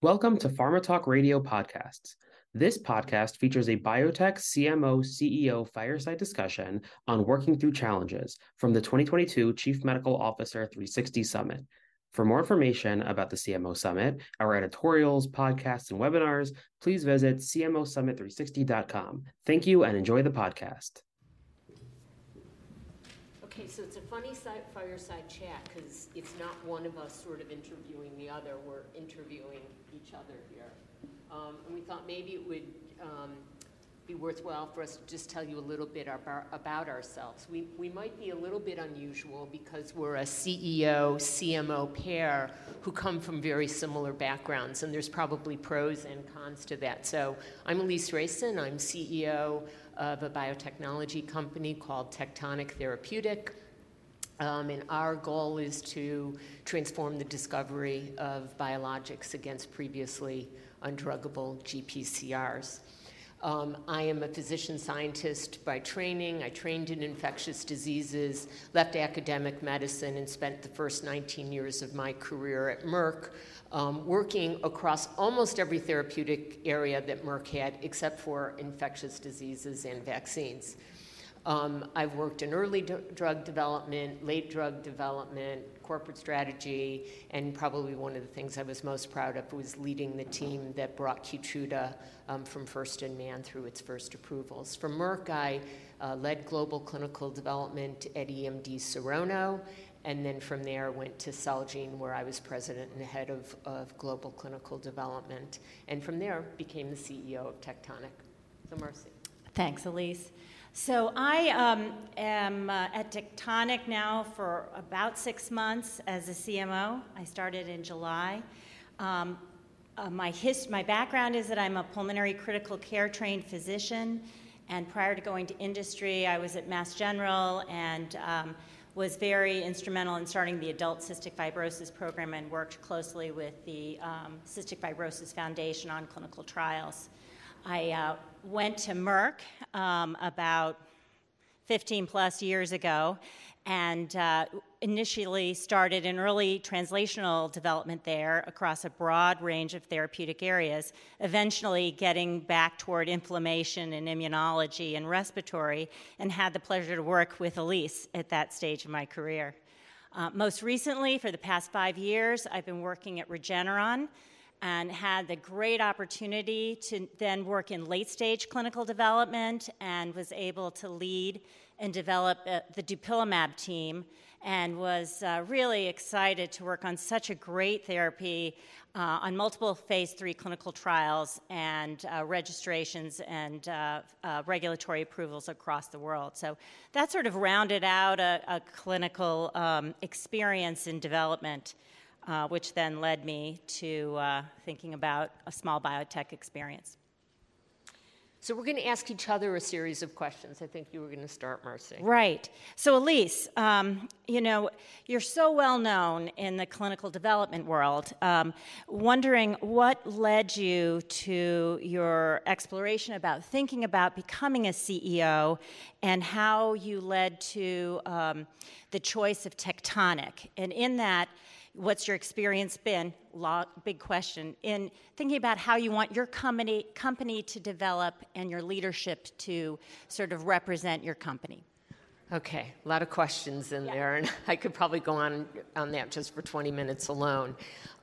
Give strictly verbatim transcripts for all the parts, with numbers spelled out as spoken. Welcome to Pharma Talk Radio Podcasts. This podcast features a biotech C M O C E O fireside discussion on working through challenges from the twenty twenty-two Chief Medical Officer three sixty Summit. For more information about the C M O Summit, our editorials, podcasts, and webinars, please visit C M O Summit three sixty dot com. Thank you and enjoy the podcast. Okay, so it's a funny side, fireside chat because it's not one of us sort of interviewing the other. We're interviewing each other here. Um, and we thought maybe it would um, be worthwhile for us to just tell you a little bit about, about ourselves. We, we might be a little bit unusual because we're a C E O, C M O pair who come from very similar backgrounds, and there's probably pros and cons to that. So I'm Alise Reicin. I'm C E O of a biotechnology company called Tectonic Therapeutic. Um, and our goal is to transform the discovery of biologics against previously undruggable G P C Rs. Um, I am a physician scientist by training. I trained in infectious diseases, left academic medicine, and spent the first nineteen years of my career at Merck, um, working across almost every therapeutic area that Merck had, except for infectious diseases and vaccines. Um, I've worked in early d- drug development, late drug development, corporate strategy, and probably one of the things I was most proud of was leading the team that brought Keytruda um, from first in man through its first approvals. For Merck, I uh, led global clinical development at E M D Serono, and then from there went to Celgene, where I was president and head of, of global clinical development, and from there became the C E O of Tectonic. So, Marcy. Thanks, Alise. So I um, am uh, at Tectonic now for about six months as a C M O. I started in July. Um, uh, my, hist- my background is that I'm a pulmonary critical care trained physician, and prior to going to industry, I was at Mass General and um, was very instrumental in starting the adult cystic fibrosis program and worked closely with the um, Cystic Fibrosis Foundation on clinical trials. I uh, went to Merck um, about fifteen plus years ago and uh, initially started in early translational development there across a broad range of therapeutic areas, eventually getting back toward inflammation and immunology and respiratory, and had the pleasure to work with Alise at that stage of my career. Uh, most recently, for the past five years, I've been working at Regeneron, and had the great opportunity to then work in late-stage clinical development and was able to lead and develop uh, the dupilumab team, and was uh, really excited to work on such a great therapy uh, on multiple phase three clinical trials and uh, registrations and uh, uh, regulatory approvals across the world. So that sort of rounded out a, a clinical um, experience in development. Uh, which then led me to uh, thinking about a small biotech experience. So we're going to ask each other a series of questions. I think you were going to start, Marcy. Right. So Alise, um, you know, you're so well known in the clinical development world. Um, wondering what led you to your exploration about thinking about becoming a C E O, and how you led to um, the choice of Tectonic, and in that, what's your experience been, big question, in thinking about how you want your company company to develop and your leadership to sort of represent your company? Okay, a lot of questions in yeah. there, and I could probably go on on that just for twenty minutes alone.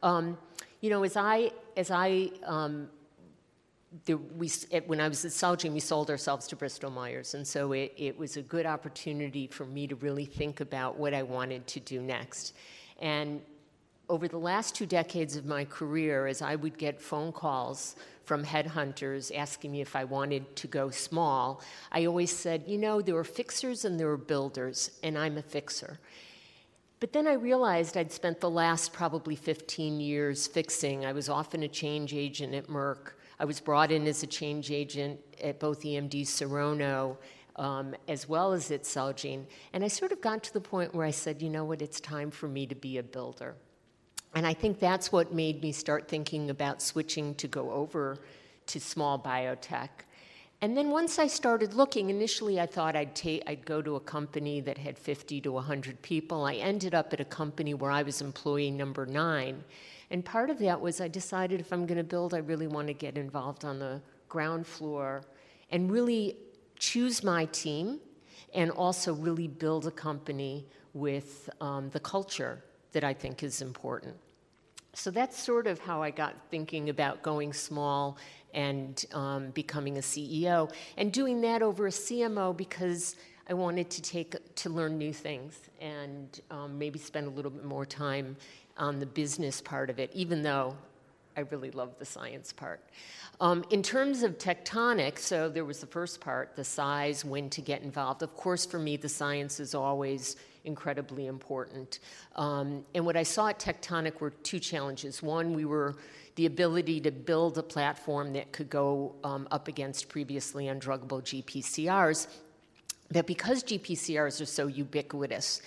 Um, you know, as I, as I um, the, we, when I was at Celgene, we sold ourselves to Bristol Myers, and so it, it was a good opportunity for me to really think about what I wanted to do next. And over the last two decades of my career, as I would get phone calls from headhunters asking me if I wanted to go small, I always said, you know, there were fixers and there were builders, and I'm a fixer. But then I realized I'd spent the last probably fifteen years fixing. I was often a change agent at Merck. I was brought in as a change agent at both E M D Serono Um, as well as at Celgene, and I sort of got to the point where I said, you know what, it's time for me to be a builder. And I think that's what made me start thinking about switching to go over to small biotech. And then once I started looking, initially I thought I'd, ta- I'd go to a company that had fifty to one hundred people. I ended up at a company where I was employee number nine. And part of that was I decided if I'm going to build, I really want to get involved on the ground floor and really choose my team and also really build a company with um, the culture that I think is important. So that's sort of how I got thinking about going small and um, becoming a C E O, and doing that over a C M O because I wanted to take to learn new things and um, maybe spend a little bit more time on the business part of it, even though I really love the science part. Um, in terms of Tectonic, so there was the first part, the size, when to get involved. Of course, for me, the science is always incredibly important. Um, and what I saw at Tectonic were two challenges. One, we were the ability to build a platform that could go um, up against previously undruggable G P C Rs, that because G P C Rs are so ubiquitous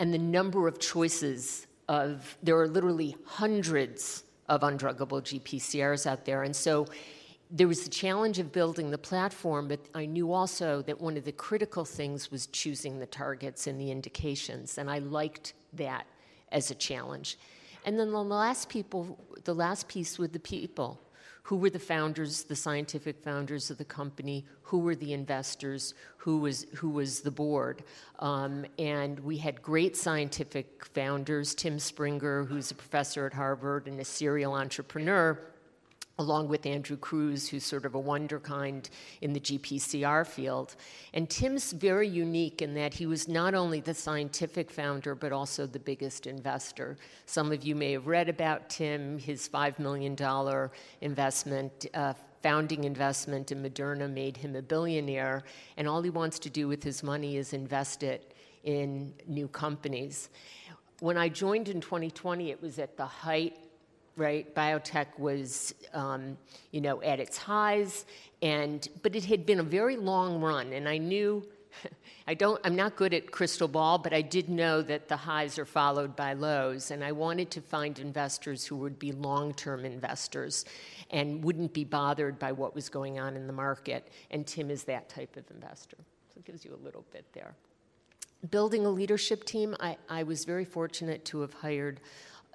and the number of choices of, there are literally hundreds of undruggable G P C Rs out there. And so there was the challenge of building the platform, but I knew also that one of the critical things was choosing the targets and the indications, and I liked that as a challenge. And then the last people, the last piece with the people, who were the founders, the scientific founders of the company, who were the investors, who was who was the board. Um, and we had great scientific founders, Tim Springer, who's a professor at Harvard and a serial entrepreneur, along with Andrew Cruz, who's sort of a wonder kind in the G P C R field. And Tim's very unique in that he was not only the scientific founder, but also the biggest investor. Some of you may have read about Tim, his five million dollars investment, uh, founding investment in Moderna made him a billionaire, and all he wants to do with his money is invest it in new companies. When I joined in twenty twenty, it was at the height, right? Biotech was, um, you know, at its highs, and but it had been a very long run, and I knew, I don't, I'm not good at crystal ball, but I did know that the highs are followed by lows, and I wanted to find investors who would be long-term investors and wouldn't be bothered by what was going on in the market, and Tim is that type of investor. So it gives you a little bit there. Building a leadership team, I, I was very fortunate to have hired,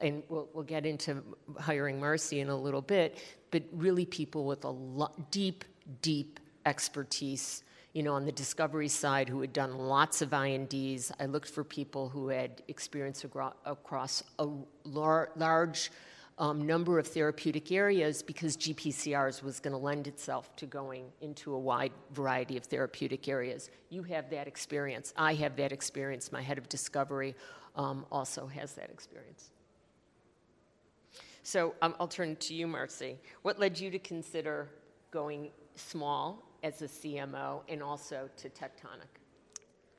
and we'll, we'll get into hiring Marcy in a little bit, but really people with a lot, deep, deep expertise, you know, on the discovery side who had done lots of I N Ds. I looked for people who had experience agro- across a lar- large um, number of therapeutic areas because G P C Rs was going to lend itself to going into a wide variety of therapeutic areas. You have that experience. I have that experience. My head of discovery um, also has that experience. So um, I'll turn to you, Marcy. What led you to consider going small as a C M O and also to Tectonic?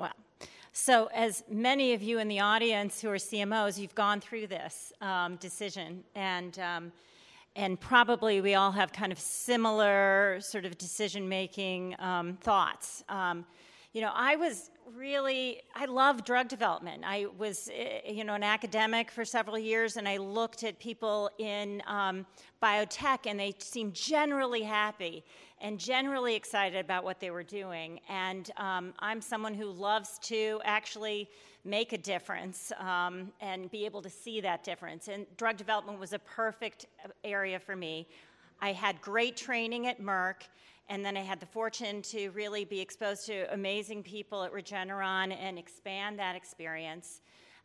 Wow. So as many of you in the audience who are C M Os, you've gone through this um, decision, and um, and probably we all have kind of similar sort of decision-making um, thoughts. Um, you know, I was really, I love drug development. I was, you know, an academic for several years, and I looked at people in um, biotech, and they seemed generally happy and generally excited about what they were doing. And um, I'm someone who loves to actually make a difference um, and be able to see that difference. And drug development was a perfect area for me. I had great training at Merck, and then I had the fortune to really be exposed to amazing people at Regeneron and expand that experience.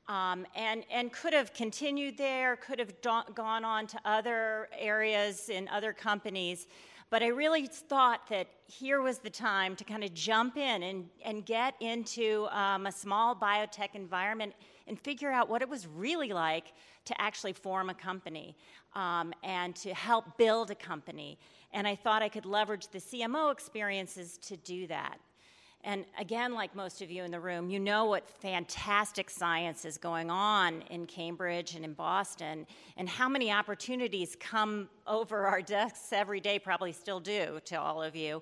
Um, and, and could have continued there, could have do- gone on to other areas in other companies. But I really thought that here was the time to kind of jump in and, and get into um, a small biotech environment and figure out what it was really like to actually form a company um, and to help build a company. And I thought I could leverage the C M O experiences to do that. And again, like most of you in the room, you know what fantastic science is going on in Cambridge and in Boston, and how many opportunities come over our desks every day, probably still do to all of you.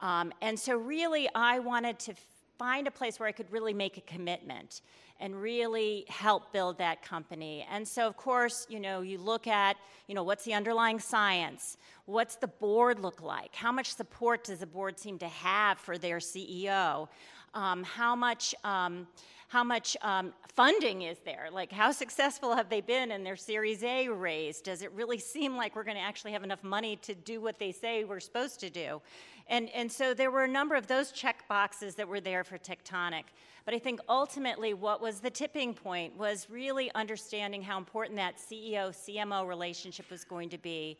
Um, and so really, I wanted to find a place where I could really make a commitment and really help build that company. And so, of course, you know, you look at, you know, what's the underlying science? What's the board look like? How much support does the board seem to have for their C E O? Um, how much, um, how much um, funding is there? Like, how successful have they been in their Series A raise? Does it really seem like we're going to actually have enough money to do what they say we're supposed to do? And, and so there were a number of those check boxes that were there for Tectonic. But I think ultimately what was the tipping point was really understanding how important that C E O C M O relationship was going to be.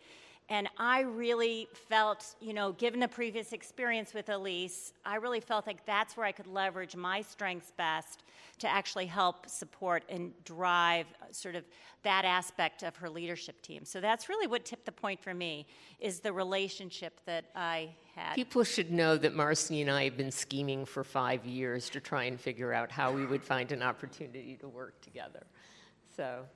And I really felt, you know, given a previous experience with Alise, I really felt like that's where I could leverage my strengths best to actually help support and drive sort of that aspect of her leadership team. So that's really what tipped the point for me, is the relationship that I had. People should know that Marcy and I have been scheming for five years to try and figure out how we would find an opportunity to work together. So...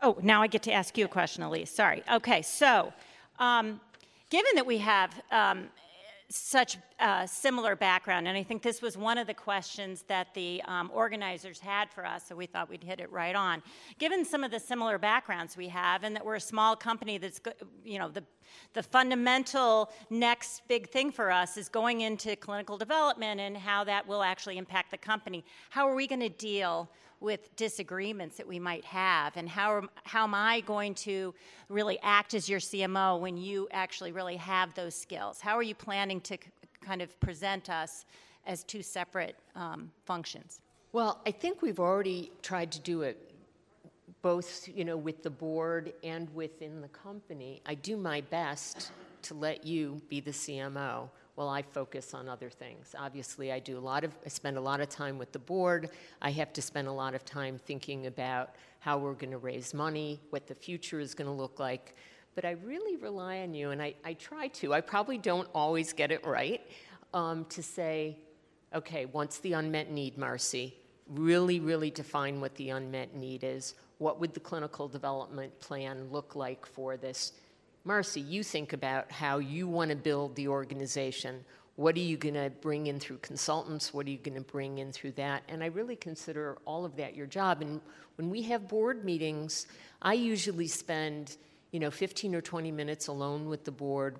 Oh, now I get to ask you a question, Alise. Sorry. Okay, so um, given that we have um, such a similar background, and I think this was one of the questions that the um, organizers had for us, so we thought we'd hit it right on. Given some of the similar backgrounds we have, and that we're a small company that's, you know, the, the fundamental next big thing for us is going into clinical development and how that will actually impact the company. How are we going to deal with disagreements that we might have, and how, how am I going to really act as your C M O when you actually really have those skills? How are you planning to c- kind of present us as two separate um, functions? Well, I think we've already tried to do it both, you know, with the board and within the company. I do my best to let you be the C M O. Well, I focus on other things. Obviously, I do a lot of, I spend a lot of time with the board. I have to spend a lot of time thinking about how we're going to raise money, what the future is going to look like. But I really rely on you, and I, I try to. I probably don't always get it right, um, to say, okay, what's the unmet need, Marcy? Really, really define what the unmet need is. What would the clinical development plan look like for this? Marcy, you think about how you want to build the organization. What are you going to bring in through consultants? What are you going to bring in through that? And I really consider all of that your job. And when we have board meetings, I usually spend, you know, fifteen or twenty minutes alone with the board,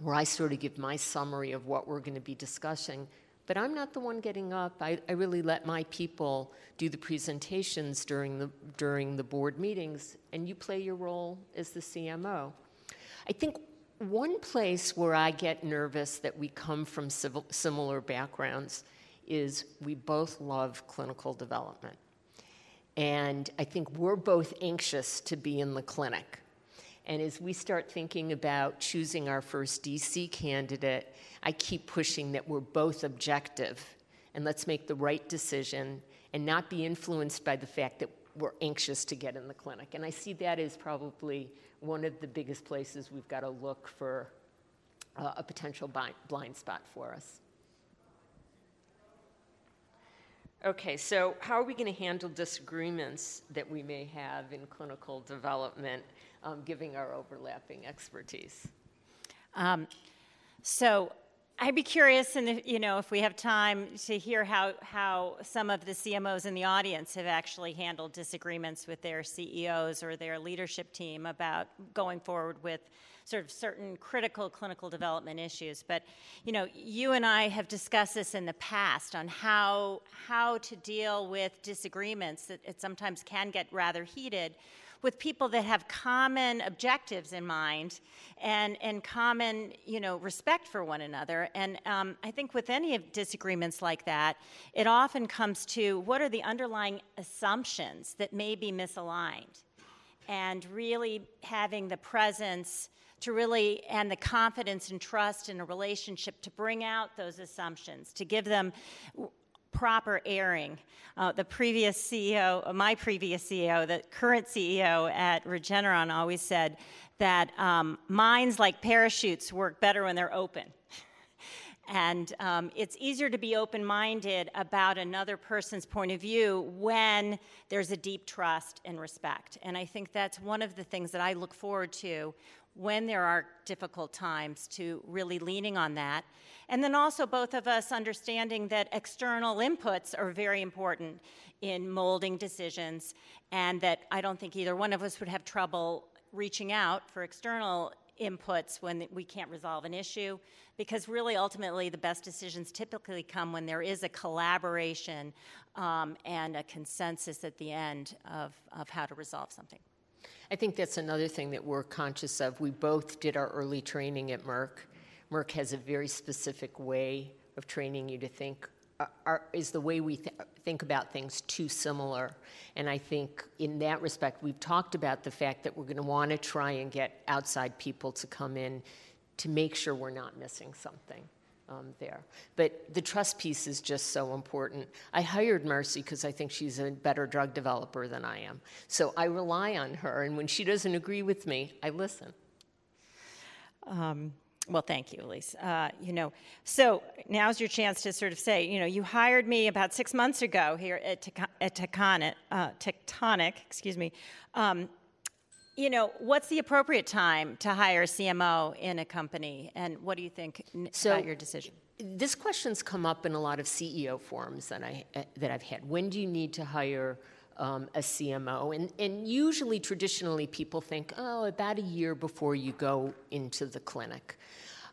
where I sort of give my summary of what we're going to be discussing. But I'm not the one getting up. I, I really let my people do the presentations during the, during the board meetings, and you play your role as the C M O. I think one place where I get nervous that we come from civil, similar backgrounds is we both love clinical development. And I think we're both anxious to be in the clinic. And as we start thinking about choosing our first D C candidate, I keep pushing that we're both objective, and let's make the right decision and not be influenced by the fact that we're anxious to get in the clinic. And I see that as probably one of the biggest places we've got to look for uh, a potential bi- blind spot for us. Okay, so how are we going to handle disagreements that we may have in clinical development, um, giving our overlapping expertise? Um, so I'd be curious, and you know, if we have time, to hear how, how some of the C M Os in the audience have actually handled disagreements with their C E Os or their leadership team about going forward with sort of certain critical clinical development issues. But you know, you and I have discussed this in the past on how, how to deal with disagreements that it sometimes can get rather heated with people that have common objectives in mind and, and common, you know, respect for one another. And um, I think with any of disagreements like that, it often comes to what are the underlying assumptions that may be misaligned, and really having the presence to really, and the confidence and trust in a relationship to bring out those assumptions, to give them proper airing. Uh, the previous C E O, my previous C E O, the current C E O at Regeneron always said that um, minds like parachutes work better when they're open. And um, it's easier to be open-minded about another person's point of view when there's a deep trust and respect. And I think that's one of the things that I look forward to when there are difficult times, to really leaning on that. And then also both of us understanding that external inputs are very important in molding decisions, and that I don't think either one of us would have trouble reaching out for external inputs when we can't resolve an issue, because really ultimately the best decisions typically come when there is a collaboration um, and a consensus at the end of, of how to resolve something. I think that's another thing that we're conscious of. We both did our early training at Merck. Merck has a very specific way of training you to think. Are, are, is the way we th- think about things too similar? And I think in that respect, we've talked about the fact that we're going to want to try and get outside people to come in to make sure we're not missing something um, there. But the trust piece is just so important. I hired Marcy because I think she's a better drug developer than I am. So I rely on her, and when she doesn't agree with me, I listen. Um. Well, thank you, Alise. Uh, you know, so now's your chance to sort of say, you know, you hired me about six months ago here at, Teco- at Teconic, uh, Tectonic, excuse me. Um, you know, what's the appropriate time to hire a C M O in a company, and what do you think n- so, about your decision? This question's come up in a lot of C E O forums that I uh, that I've had. When do you need to hire Um, a C M O, and, and usually traditionally people think, oh, about a year before you go into the clinic.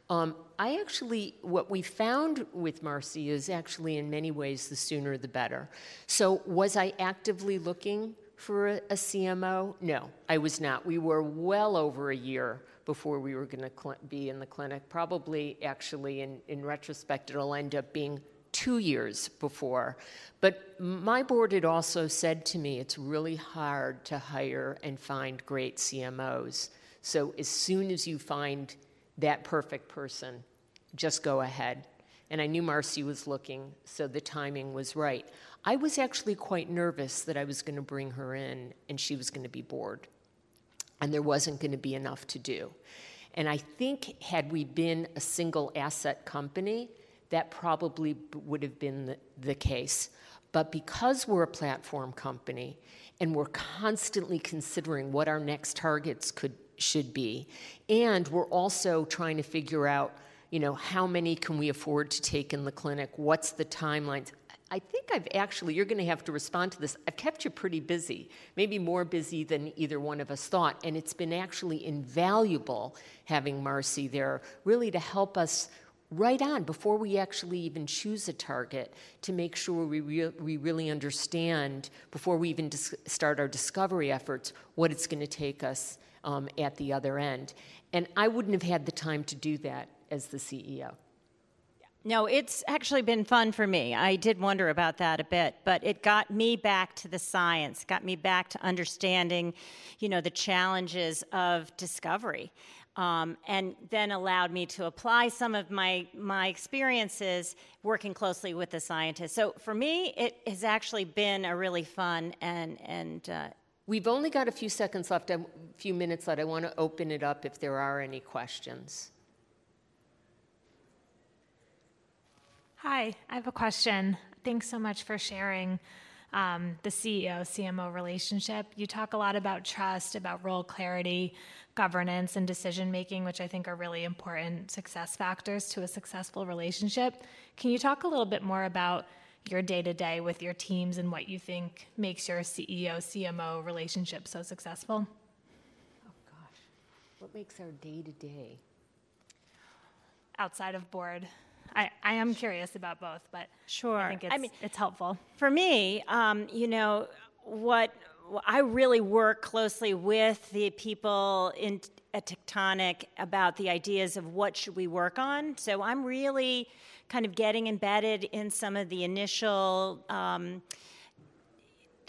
Um, I actually, what we found with Marcy is actually in many ways the sooner the better. So was I actively looking for a, a C M O? No, I was not. We were well over a year before we were going to cl- be in the clinic. Probably actually in, in retrospect, it'll end up being two years before. But my board had also said to me, it's really hard to hire and find great C M Os. So as soon as you find that perfect person, just go ahead. And I knew Marcy was looking, so the timing was right. I was actually quite nervous that I was going to bring her in and she was going to be bored, and there wasn't going to be enough to do. And I think had we been a single asset company, that probably would have been the, the case. But because we're a platform company and we're constantly considering what our next targets could should be, and we're also trying to figure out, you know, how many can we afford to take in the clinic, what's the timelines, I think I've actually, you're going to have to respond to this, I've kept you pretty busy, maybe more busy than either one of us thought, and it's been actually invaluable having Marcy there really to help us right on, before we actually even choose a target, to make sure we, re- we really understand, before we even dis- start our discovery efforts, what it's going to take us um, at the other end. And I wouldn't have had the time to do that as the C E O. No, it's actually been fun for me. I did wonder about that a bit, but it got me back to the science, got me back to understanding, you know, the challenges of discovery. Um, and then allowed me to apply some of my, my experiences working closely with the scientists. So for me, it has actually been a really fun and... and uh... We've only got a few seconds left, a few minutes left. I want to open it up if there are any questions. Hi, I have a question. Thanks so much for sharing um, the C E O C M O relationship. You talk a lot about trust, about role clarity, governance, and decision-making, which I think are really important success factors to a successful relationship. Can you talk a little bit more about your day-to-day with your teams and what you think makes your C E O C M O relationship so successful? Oh, gosh. What makes our day-to-day? Outside of board. I, I am curious about both, but sure. I think it's, I mean, it's helpful. For me, um, you know, what... I really work closely with the people in, at Tectonic about the ideas of what should we work on. So I'm really kind of getting embedded in some of the initial um,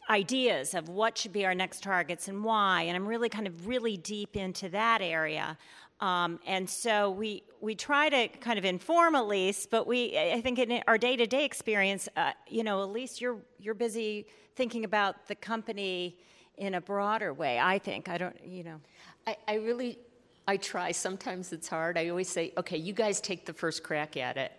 ideas of what should be our next targets and why. And I'm really kind of really deep into that area. Um, and so we we try to kind of inform Alise, but we I think in our day-to-day experience, uh, you know, Alise, you're you're busy thinking about the company in a broader way. I think I don't, you know. I, I really I try. Sometimes it's hard. I always say, okay, you guys take the first crack at it,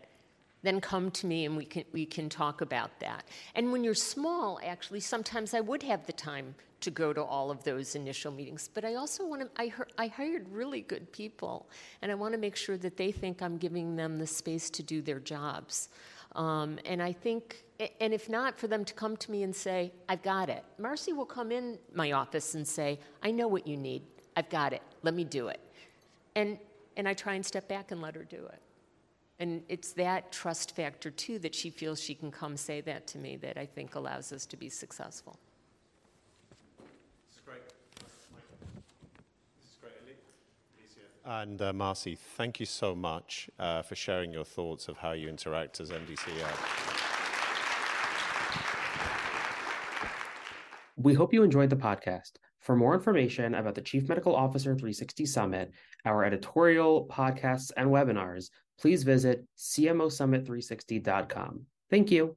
then come to me and we can, we can talk about that. And when you're small, actually, sometimes I would have the time to go to all of those initial meetings. But I also want to, I, I hired really good people, and I want to make sure that they think I'm giving them the space to do their jobs. Um, and I think, and if not, for them to come to me and say, I've got it. Marcy will come in my office and say, I know what you need. I've got it. Let me do it. And and I try and step back and let her do it. And it's that trust factor, too, that she feels she can come say that to me that I think allows us to be successful. This is great. This is great, Alise. And uh, Marcy, thank you so much uh, for sharing your thoughts of how you interact as M D C R. We hope you enjoyed the podcast. For more information about the Chief Medical Officer three sixty Summit, our editorial, podcasts, and webinars, please visit C M O Summit three sixty dot com. Thank you.